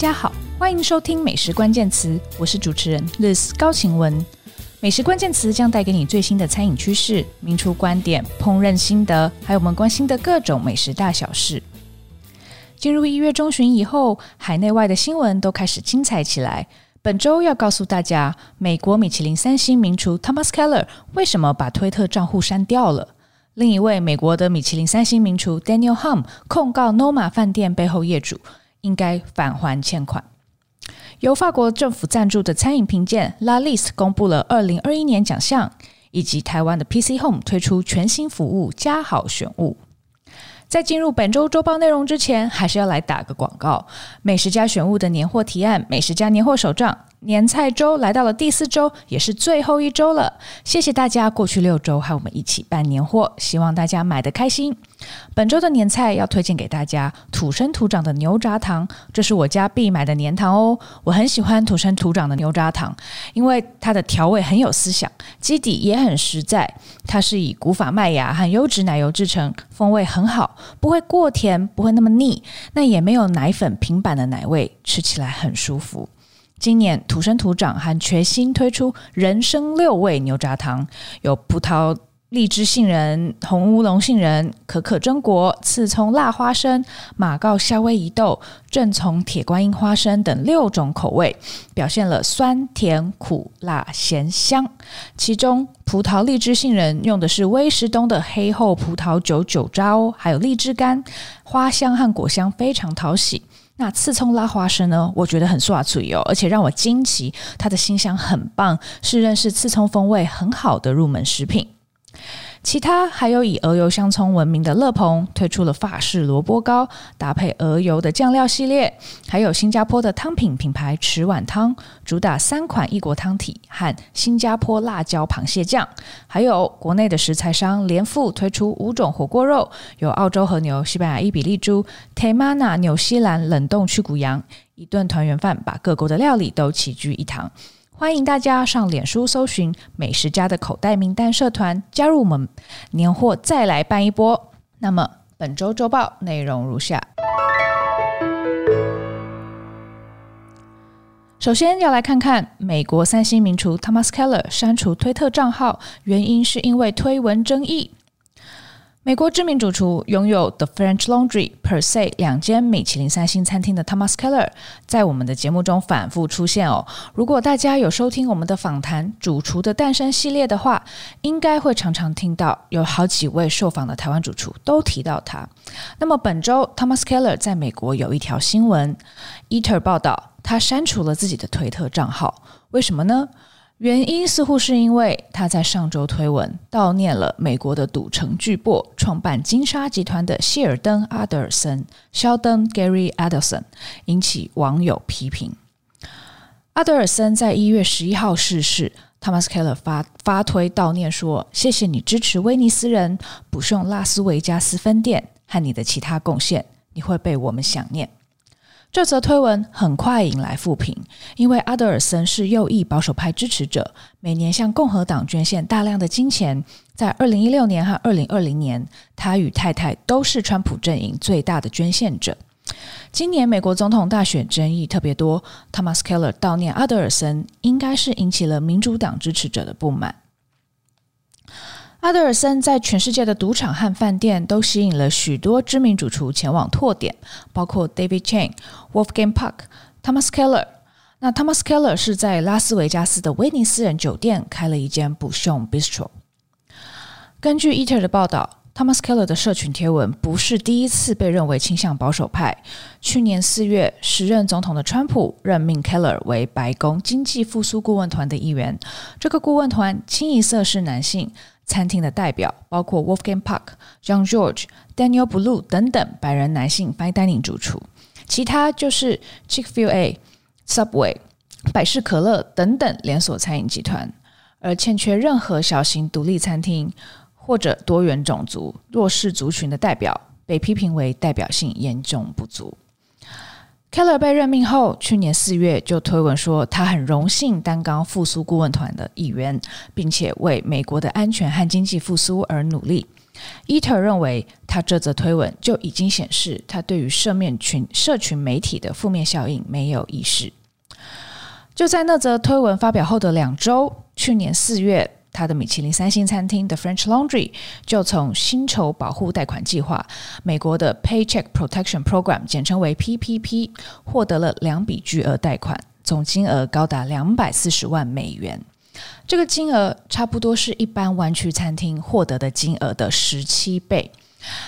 家好，欢迎收听美食关键词，我是主持人 Liz 高晴雯。美食关键词将带给你最新的餐饮趋势、名厨观点、烹饪心得，还有我们关心的各种美食大小事。进入1月中旬以后，海内外的新闻都开始精彩起来。本周要告诉大家，美国米其林3星名厨 Thomas Keller 为什么把推特账户删掉了。另一位美国的米其林3星名厨 Daniel Humm 控告 NoMad 饭店背后业主应该返还欠款。由法国政府赞助的餐饮评鉴 La Liste 公布了2021年奖项，以及台湾的 PC Home 推出全新服务加好选物。在进入本周周报内容之前，还是要来打个广告。美食家选物的年货提案，美食家年货手账，年菜周来到了第4周，也是最后一周了。谢谢大家过去6周和我们一起办年货，希望大家买得开心。本周的年菜要推荐给大家土生土长的牛轧糖，这是我家必买的年糖哦。我很喜欢土生土长的牛轧糖，因为它的调味很有思想，基底也很实在。它是以古法麦芽和优质奶油制成，风味很好，不会过甜，不会那么腻，那也没有奶粉平板的奶味，吃起来很舒服。今年土生土长和全新推出人参6味牛轧糖，有葡萄、荔枝、杏仁、红乌龙、杏仁、可可榛果、刺葱辣花生、马告夏威夷豆、正从铁观音花生等6种口味，表现了酸、甜、苦、辣、咸、香。其中葡萄、荔枝、杏仁用的是威士东的黑厚葡萄酒酒渣哦，还有荔枝干，花香和果香非常讨喜。那刺葱辣花生呢，我觉得很刷嘴哦，而且让我惊奇，它的辛香很棒，是认识刺葱风味很好的入门食品。其他还有以鹅油香葱闻名的乐鹏推出了法式萝卜糕，搭配鹅油的酱料系列，还有新加坡的汤品品牌池碗汤，主打3款异国汤体和新加坡辣椒螃蟹酱，还有国内的食材商联富推出5种火锅肉，有澳洲和牛、西班牙伊比利猪、Taimana 纽西兰冷冻去骨羊，一顿团圆饭把各国的料理都齐聚一堂。欢迎大家上脸书搜寻美食家的口袋名单社团，加入我们年货再来办一波。那么本周周报内容如下。首先要来看看美国3星名厨 Thomas Keller 删除推特账号，原因是因为推文争议。美国知名主厨，拥有 The French Laundry、Per Se 2间米其林3星餐厅的 Thomas Keller 在我们的节目中反复出现哦。如果大家有收听我们的访谈主厨的诞生系列的话，应该会常常听到有好几位受访的台湾主厨都提到他。那么本周 Thomas Keller 在美国有一条新闻， Eater 报道他删除了自己的推特账号，为什么呢？原因似乎是因为他在上周推文悼念了美国的赌城巨擘创办金沙集团的谢尔登·阿德尔森 Sheldon Gary Adelson， 引起网友批评。阿德尔森在1月11号逝世， Thomas Keller 发推悼念说，谢谢你支持威尼斯人，补充拉斯维加斯分店和你的其他贡献，你会被我们想念。这则推文很快引来负评，因为阿德尔森是右翼保守派支持者，每年向共和党捐献大量的金钱。在2016年和2020年，他与太太都是川普阵营最大的捐献者。今年美国总统大选争议特别多， Thomas Keller 悼念阿德尔森，应该是引起了民主党支持者的不满。阿德尔森在全世界的赌场和饭店都吸引了许多知名主厨前往拓点，包括 David Chang、Wolfgang Puck、Thomas Keller。那 Thomas Keller 是在拉斯维加斯的威尼斯人酒店开了一间不朽 Bistro。根据 Eater 的报道， Thomas Keller 的社群贴文不是第一次被认为倾向保守派。去年4月，时任总统的川普任命 Keller 为白宫经济复苏顾问团的一员。这个顾问团清一色是男性。餐厅的代表包括 Wolfgang Puck、John George、Daniel Blue 等等白人男性 Fine Dining 主厨，其他就是 Chick-fil-A、Subway、百事可乐等等连锁餐饮集团，而欠缺任何小型独立餐厅或者多元种族、弱势族群的代表被批评为代表性严重不足。Keller 被任命后，去年4月就推文说他很荣幸担纲复苏顾问团的一员，并且为美国的安全和经济复苏而努力。Eater 认为他这则推文就已经显示他对于社群媒体的负面效应没有意识。就在那则推文发表后的2周，去年4月他的米其林3星餐厅 The French Laundry 就从薪酬保护贷款计划，美国的 Paycheck Protection Program 简称为 PPP， 获得了2笔巨额贷款，总金额高达240万美元。这个金额差不多是一般湾区餐厅获得的金额的17倍。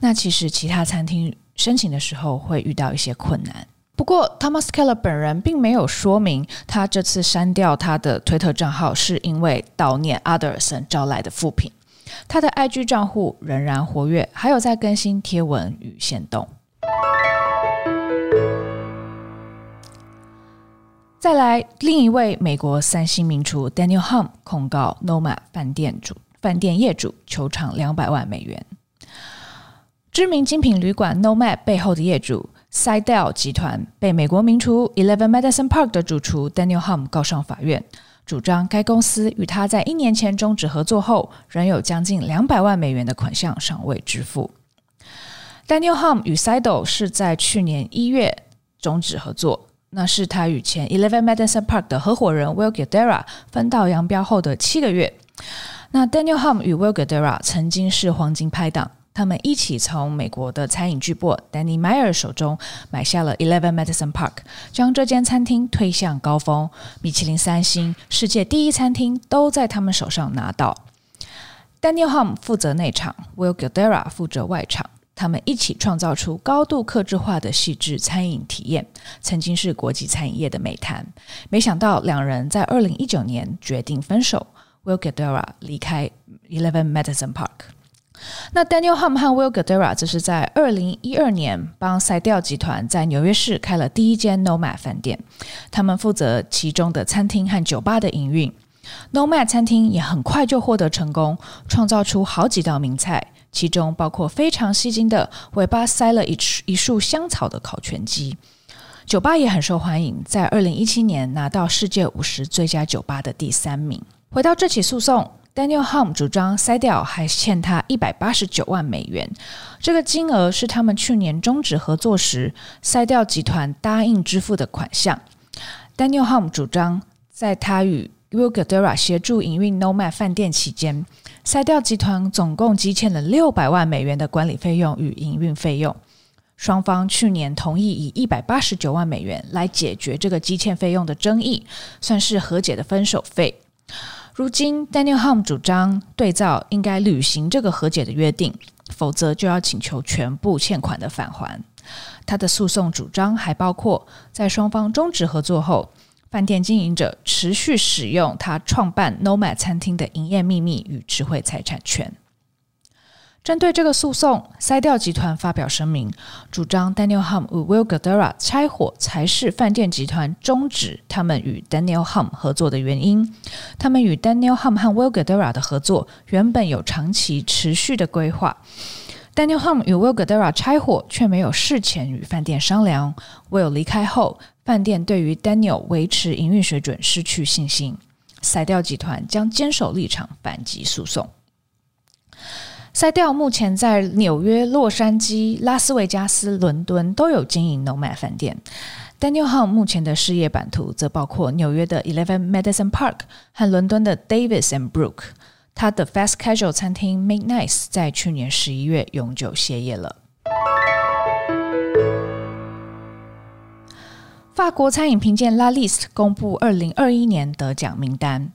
那其实其他餐厅申请的时候会遇到一些困难。不过 Thomas Keller 本人并没有说明他这次删掉他的推特账号是因为悼念阿德尔森招来的负评，他的 IG 账户仍然活跃，还有在更新贴文与限动。再来，另一位美国3星名厨 Daniel Humm 控告 NoMad 饭店业主求偿200万美元。知名精品旅馆 NoMad 背后的业主Sideal 集团被美国名厨 Eleven Madison Park 的主厨 Daniel Humm 告上法院，主张该公司与他在1年前终止合作后，仍有将近200万美元的款项尚未支付。Daniel Humm 与 Sideal 是在去年1月终止合作，那是他与前 Eleven Madison Park 的合伙人 Will Guidara 分道扬镳后的7个月。那 Daniel Humm 与 Will Guidara 曾经是黄金拍档，他们一起从美国的餐饮巨擘 Danny Meyer 手中买下了 Eleven Madison Park， 将这间餐厅推向高峰，米其林3星、世界第一餐厅都在他们手上拿到。Daniel Humm 负责内场， Will Guidara 负责外场，他们一起创造出高度客制化的细致餐饮体验，曾经是国际餐饮业的美谈。没想到两人在2019年决定分手， Will Guidara 离开 Eleven Madison Park。那 Daniel Humm 和 Will Guidara 这是在2012年帮 Sideal 集团在纽约市开了第一间 NoMad 饭店，他们负责其中的餐厅和酒吧的营运。NoMad 餐厅也很快就获得成功，创造出好几道名菜，其中包括非常吸睛的尾巴塞了一束香草的烤全鸡。酒吧也很受欢迎，在2017年拿到世界50最佳酒吧的第3名。回到这起诉讼，Daniel Humm 主张 Sideal 还欠他189万美元，这个金额是他们去年终止合作时 Sideal 集团答应支付的款项。Daniel Humm 主张在他与 Will Guidara 协助营运 NoMad 饭店期间， Sideal 集团总共积欠了600万美元的管理费用与营运费用，双方去年同意以189万美元来解决这个积欠费用的争议，算是和解的分手费。如今 Daniel Humm 主张对照应该履行这个和解的约定，否则就要请求全部欠款的返还。他的诉讼主张还包括在双方终止合作后，饭店经营者持续使用他创办 NoMad 餐厅的营业秘密与智慧财产权。针对这个诉讼，Sideal 集团发表声明，主张 Daniel Humm 与 Will Guidara 拆伙才是饭店集团终止他们与 Daniel Humm 合作的原因。他们与 Daniel Humm 和 Will Guidara 的合作原本有长期持续的规划， Daniel Humm 与 Will Guidara 拆伙却没有事前与饭店商量。 Will 离开后，饭店对于 Daniel 维持营运水准失去信心，Sideal 集团将坚守立场反击诉讼。Sideal 目前在纽约、洛杉矶、拉斯维加斯、伦敦都有经营 NoMad 饭店。Daniel Humm 目前的事业版图则包括纽约的 Eleven Madison Park 和伦敦的 Davis & Brook。他的 Fast Casual 餐厅 Midnight 在去年11月永久歇业了。法国餐饮评鉴 La Liste 公布2021年得奖名单。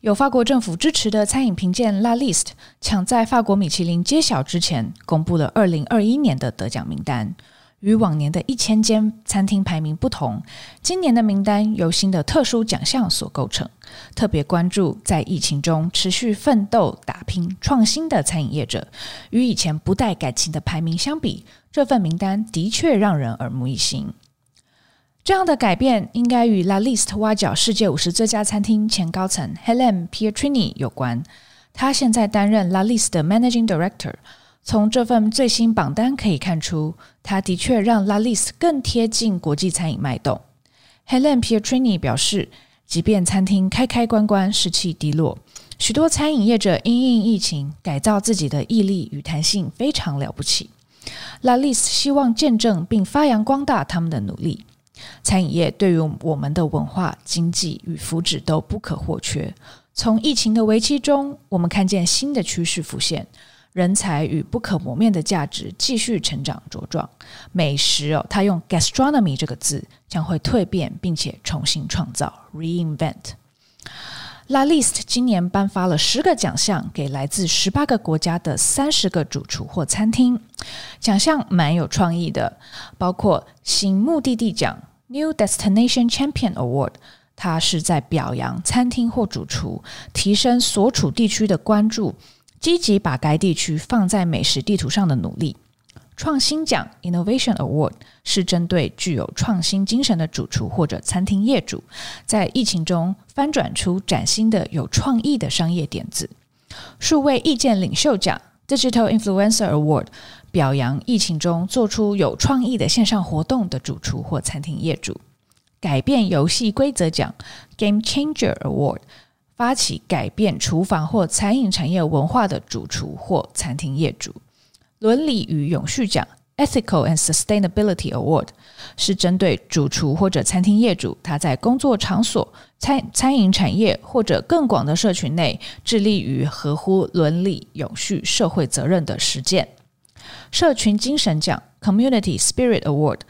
有法国政府支持的餐饮评鉴 La Liste 抢在法国米其林揭晓之前公布了2021年的得奖名单。与往年的1000间餐厅排名不同，今年的名单由新的特殊奖项所构成，特别关注在疫情中持续奋斗打拼创新的餐饮业者。与以前不带感情的排名相比，这份名单的确让人耳目一新。这样的改变应该与 La Liste 挖角世界50最佳餐厅前高层 Hélène Pietrini 有关。他现在担任 La Liste 的 Managing Director，从这份最新榜单可以看出，它的确让 La Liste 更贴近国际餐饮脉动。Hélène Pietrini 表示，即便餐厅开开关关，士气低落，许多餐饮业者因应疫情改造自己的毅力与弹性非常了不起。La Liste 希望见证并发扬光大他们的努力。餐饮业对于我们的文化、经济与福祉都不可或缺。从疫情的危机中，我们看见新的趋势浮现，人才与不可磨灭的价值继续成长茁壮。美食它用 gastronomy 这个字将会蜕变并且重新创造 reinvent。La Liste 今年颁发了10个奖项给来自18个国家的30个主厨或餐厅，奖项蛮有创意的，包括新目的地奖 New Destination Champion Award， 它是在表扬餐厅或主厨提升所处地区的关注，积极把该地区放在美食地图上的努力。创新奖 Innovation Award 是针对具有创新精神的主厨或者餐厅业主，在疫情中翻转出崭新的有创意的商业点子。数位意见领袖奖 Digital Influencer Award 表扬疫情中做出有创意的线上活动的主厨或餐厅业主。改变游戏规则奖 Game Changer Award 发起改变厨房或餐饮产业文化的主厨或餐厅业主。伦理与永续奖 Ethical and Sustainability Award 是针对主厨或者餐厅业主，他在工作场所、餐饮产业或者更广的社群内致力于合乎伦理、永续、社会责任的实践。社群精神奖 Community Spirit Award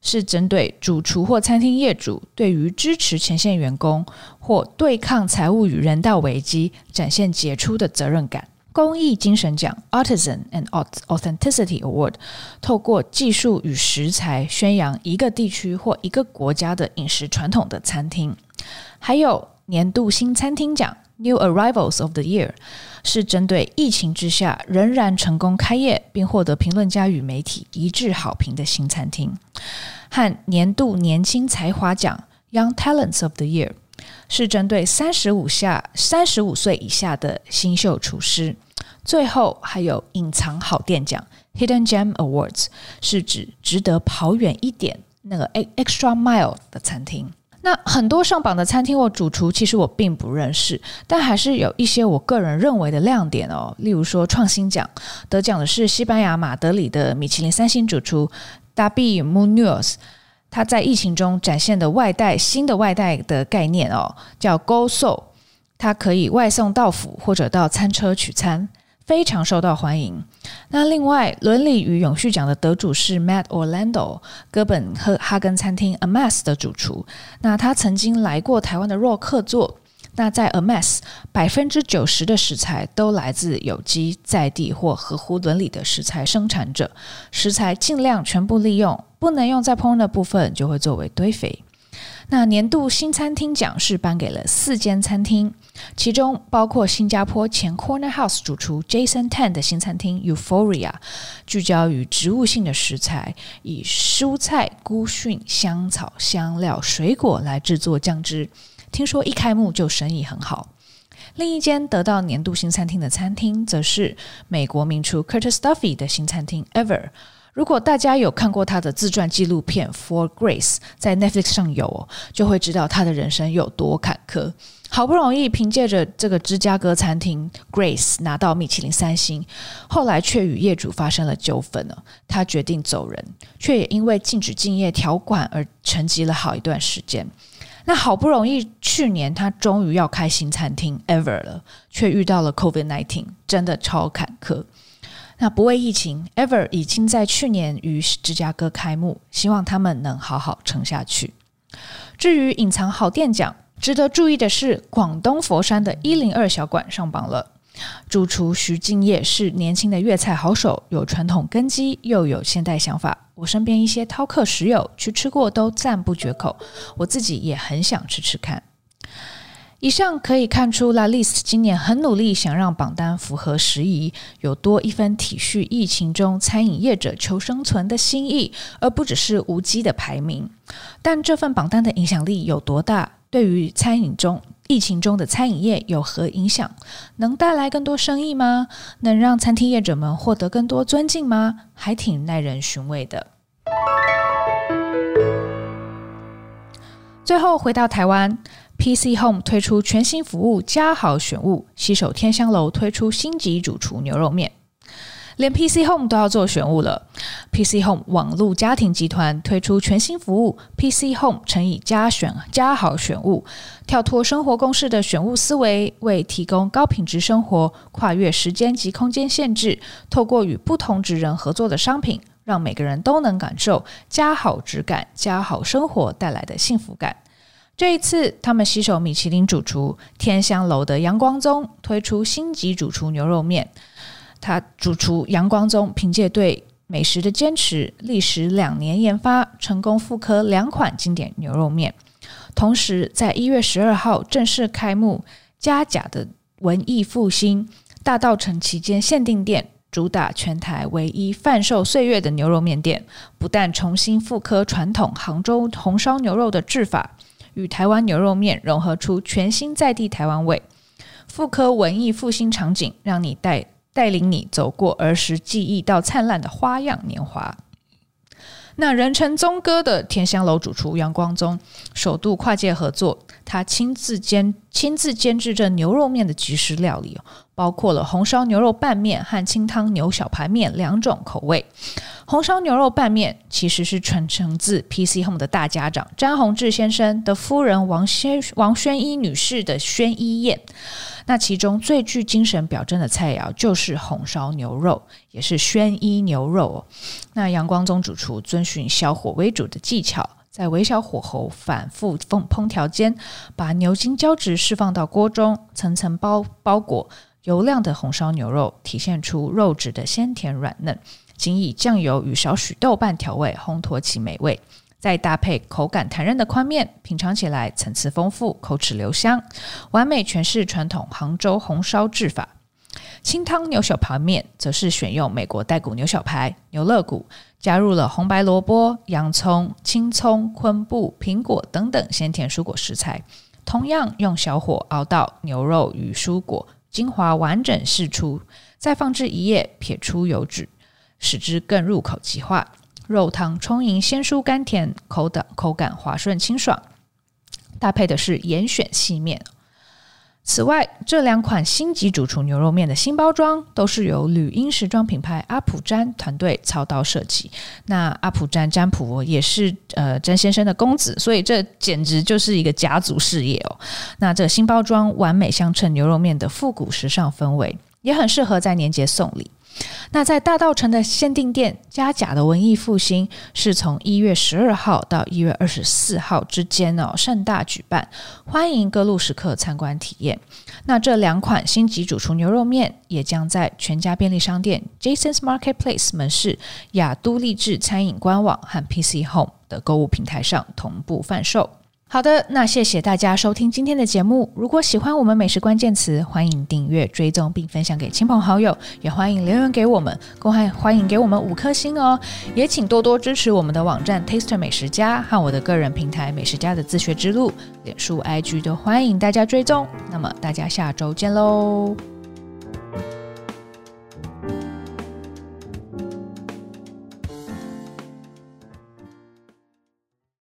是针对主厨或餐厅业主对于支持前线员工或对抗财务与人道危机展现杰出的责任感。公益精神奖 Artisan and Authenticity Award 透过技术与食材宣扬一个地区或一个国家的饮食传统的餐厅。还有年度新餐厅奖 New Arrivals of the Year 是针对疫情之下仍然成功开业并获得评论家与媒体一致好评的新餐厅。和年度年轻才华奖 Young Talents of the Year是针对35岁以下的新秀厨师。最后还有隐藏好店奖 Hidden Gem Awards 是指值得跑远一点那个 extra mile 的餐厅。那很多上榜的餐厅或主厨其实我并不认识，但还是有一些我个人认为的亮点哦。例如说创新奖得奖的是西班牙马德里的米其林3星主厨 Dabi Munoz，他在疫情中展现的新的外带的概念叫 Go So， 它可以外送到府或者到餐车取餐，非常受到欢迎。那另外伦理与永续奖的得主是 Matt Orlando， 哥本哈根餐厅 Amass 的主厨，那他曾经来过台湾的肉客座。那在 Amass 90% 的食材都来自有机在地或合乎伦理的食材生产者，食材尽量全部利用，不能用在烹饪的部分就会作为堆肥。那年度新餐厅奖是颁给了4间餐厅，其中包括新加坡前 Corner House 主厨 Jason Tan 的新餐厅 Euphoria， 聚焦于植物性的食材，以蔬菜、菇蕈、香草、香料、水果来制作酱汁，听说一开幕就生意很好。另一间得到年度新餐厅的餐厅则是美国名厨 Curtis Duffy 的新餐厅 Ever。如果大家有看过他的自传纪录片 For Grace， 在 Netflix 上有就会知道他的人生有多坎坷。好不容易凭借着这个芝加哥餐厅 Grace 拿到米其林3星，后来却与业主发生了纠纷了，他决定走人，却也因为禁止竞业条款而沉寂了好一段时间。那好不容易去年他终于要开新餐厅 Ever 了，却遇到了 COVID-19， 真的超坎坷。那不畏疫情 Ever 已经在去年于芝加哥开幕，希望他们能好好撑下去。至于隐藏好店奖，值得注意的是广东佛山的102小馆上榜了。主厨徐敬业是年轻的粤菜好手，有传统根基又有现代想法，我身边一些饕客食友去吃过都赞不绝口，我自己也很想吃吃看。以上可以看出 La Liste 今年很努力想让榜单符合时宜，有多一分体恤疫情中餐饮业者求生存的心意，而不只是无稽的排名。但这份榜单的影响力有多大，对于餐饮中疫情中的餐饮业有何影响？能带来更多生意吗？能让餐厅业者们获得更多尊敬吗？还挺耐人寻味的。最后回到台湾， PC Home 推出全新服务家好选物，携手天香楼推出星级主厨牛肉面。连 PC Home 都要做选物了， PC Home 网路家庭集团推出全新服务 PC Home 乘以家好选物，跳脱生活公式的选物思维，为提供高品质生活跨越时间及空间限制，透过与不同职人合作的商品，让每个人都能感受家好质感、家好生活带来的幸福感。这一次他们携手米其林主厨天香楼的杨光宗推出星级主厨牛肉面，他主厨杨光宗凭借对美食的坚持，历时2年研发，成功复刻2款经典牛肉面。同时在1月12号正式开幕嘉甲的文艺复兴大稻埕旗舰限定店，主打全台唯一贩售岁月的牛肉面店，不但重新复刻传统杭州红烧牛肉的制法，与台湾牛肉面融合出全新在地台湾味，复刻文艺复兴场景，让你带领你走过儿时记忆到灿烂的花样年华。那人称宗哥的天香楼主厨杨光宗首度跨界合作，他亲自监制这牛肉面的即食料理，包括了红烧牛肉拌面和清汤牛小排面2种口味。红烧牛肉拌面其实是传承自 PC Home 的大家长詹宏志先生的夫人王宣一女士的宣一宴，那其中最具精神表征的菜肴就是红烧牛肉，也是宣一牛肉。那杨光宗主厨遵循小火微煮的技巧，在微小火候反复烹调间，把牛筋胶质释放到锅中，层层包裹油亮的红烧牛肉，体现出肉质的鲜甜软嫩，仅以酱油与少许豆瓣调味，烘托其美味。再搭配口感弹韧的宽面，品尝起来层次丰富，口齿留香，完美诠释传统杭州红烧制法。清汤牛小排面则是选用美国带骨牛小排、牛肋骨，加入了红白萝卜、洋葱、青葱、昆布、苹果等等鲜甜蔬果食材，同样用小火熬到牛肉与蔬果精华完整释出，再放置一夜，撇出油脂，使之更入口即化。肉汤充盈鲜蔬甘甜，口感滑顺清爽，搭配的是严选细面。此外，这2款星级主厨牛肉面的新包装都是由旅英时装品牌阿普詹团队操刀设计。那阿普詹普也是詹先生的公子，所以这简直就是一个家族事业。那这新包装完美相衬牛肉面的复古时尚氛围，也很适合在年节送礼。那在大稻埕的限定店嘉甲的文艺复兴是从1月12号到1月24号之间盛大举办，欢迎各路食客参观体验。那这2款星级主厨牛肉面也将在全家便利商店 Jason's Marketplace 门市、亚都励志餐饮官网和 PC Home 的购物平台上同步贩售。好的，那谢谢大家收听今天的节目。如果喜欢我们美食关键词，欢迎订阅、追踪并分享给亲朋好友，也欢迎留言给我们，欢迎给我们5颗星。也请多多支持我们的网站 Taster 美食家和我的个人平台美食家的自学之路，脸书、IG 都欢迎大家追踪。那么大家下周见喽。